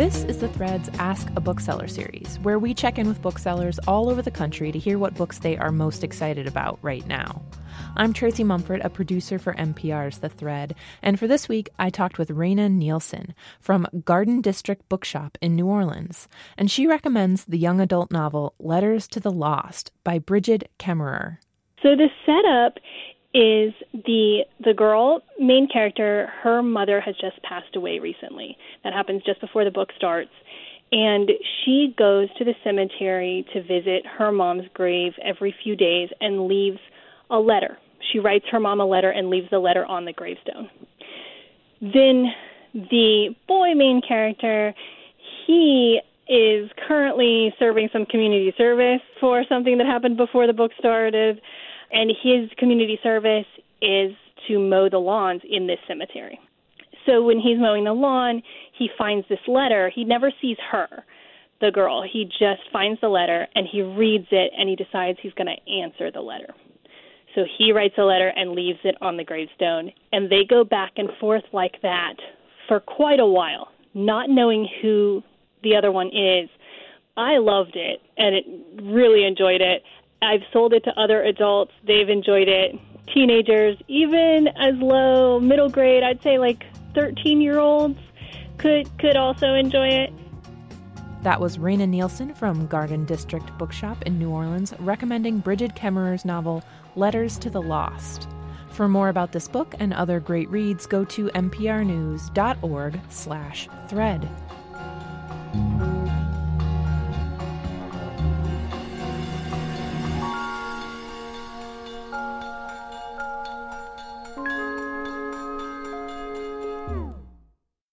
This is The Thread's Ask a Bookseller series, where we check in with booksellers all over the country to hear what books they are most excited about right now. I'm Tracy Mumford, a producer for NPR's The Thread, and for this week, I talked with Rayna Nielsen from Garden District Book Shop in New Orleans, and she recommends the young adult novel Letters to the Lost by Brigid Kemmerer. So the setup is the girl, main character, her mother has just passed away recently. That happens just before the book starts. And she goes to the cemetery to visit her mom's grave every few days and leaves a letter. She writes her mom a letter and leaves the letter on the gravestone. Then the boy main character, he is currently serving some community service for something that happened before the book started. And his community service is to mow the lawns in this cemetery. So when he's mowing the lawn, he finds this letter. He never sees her, the girl. He just finds the letter, and he reads it, and he decides he's going to answer the letter. So he writes a letter and leaves it on the gravestone. And they go back and forth like that for quite a while, not knowing who the other one is. I loved it, and it really enjoyed it. I've sold it to other adults. They've enjoyed it. Teenagers, even as low middle grade, I'd say like 13-year-olds could also enjoy it. That was Rayna Nielsen from Garden District Book Shop in New Orleans recommending Brigid Kemmerer's novel Letters to the Lost. For more about this book and other great reads, go to mprnews.org/thread.